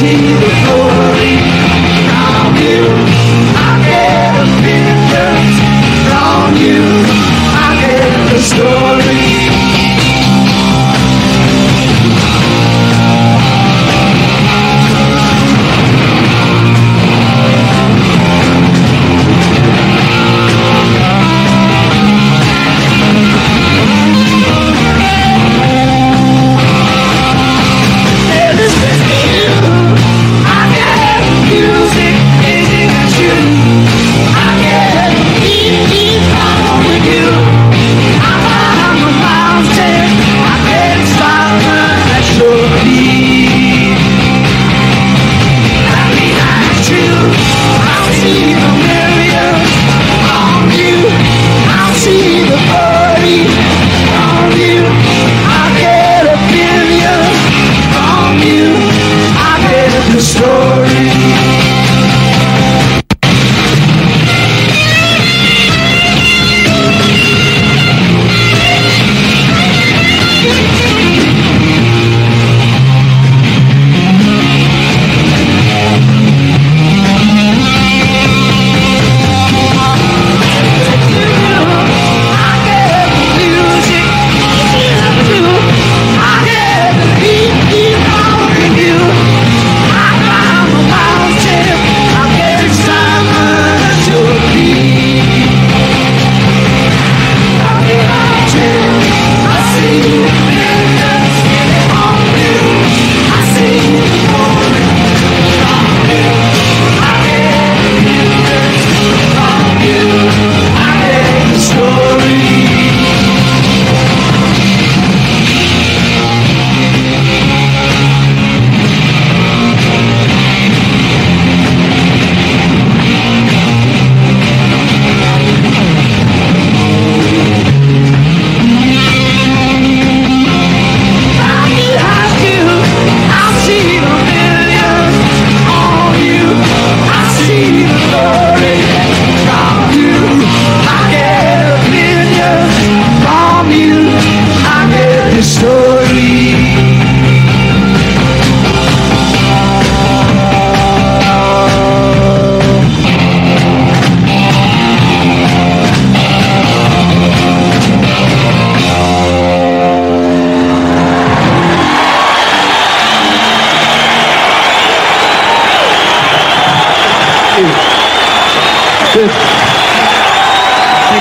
see the glory from you. I get a picture from you. I get the story.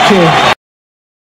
Thank you.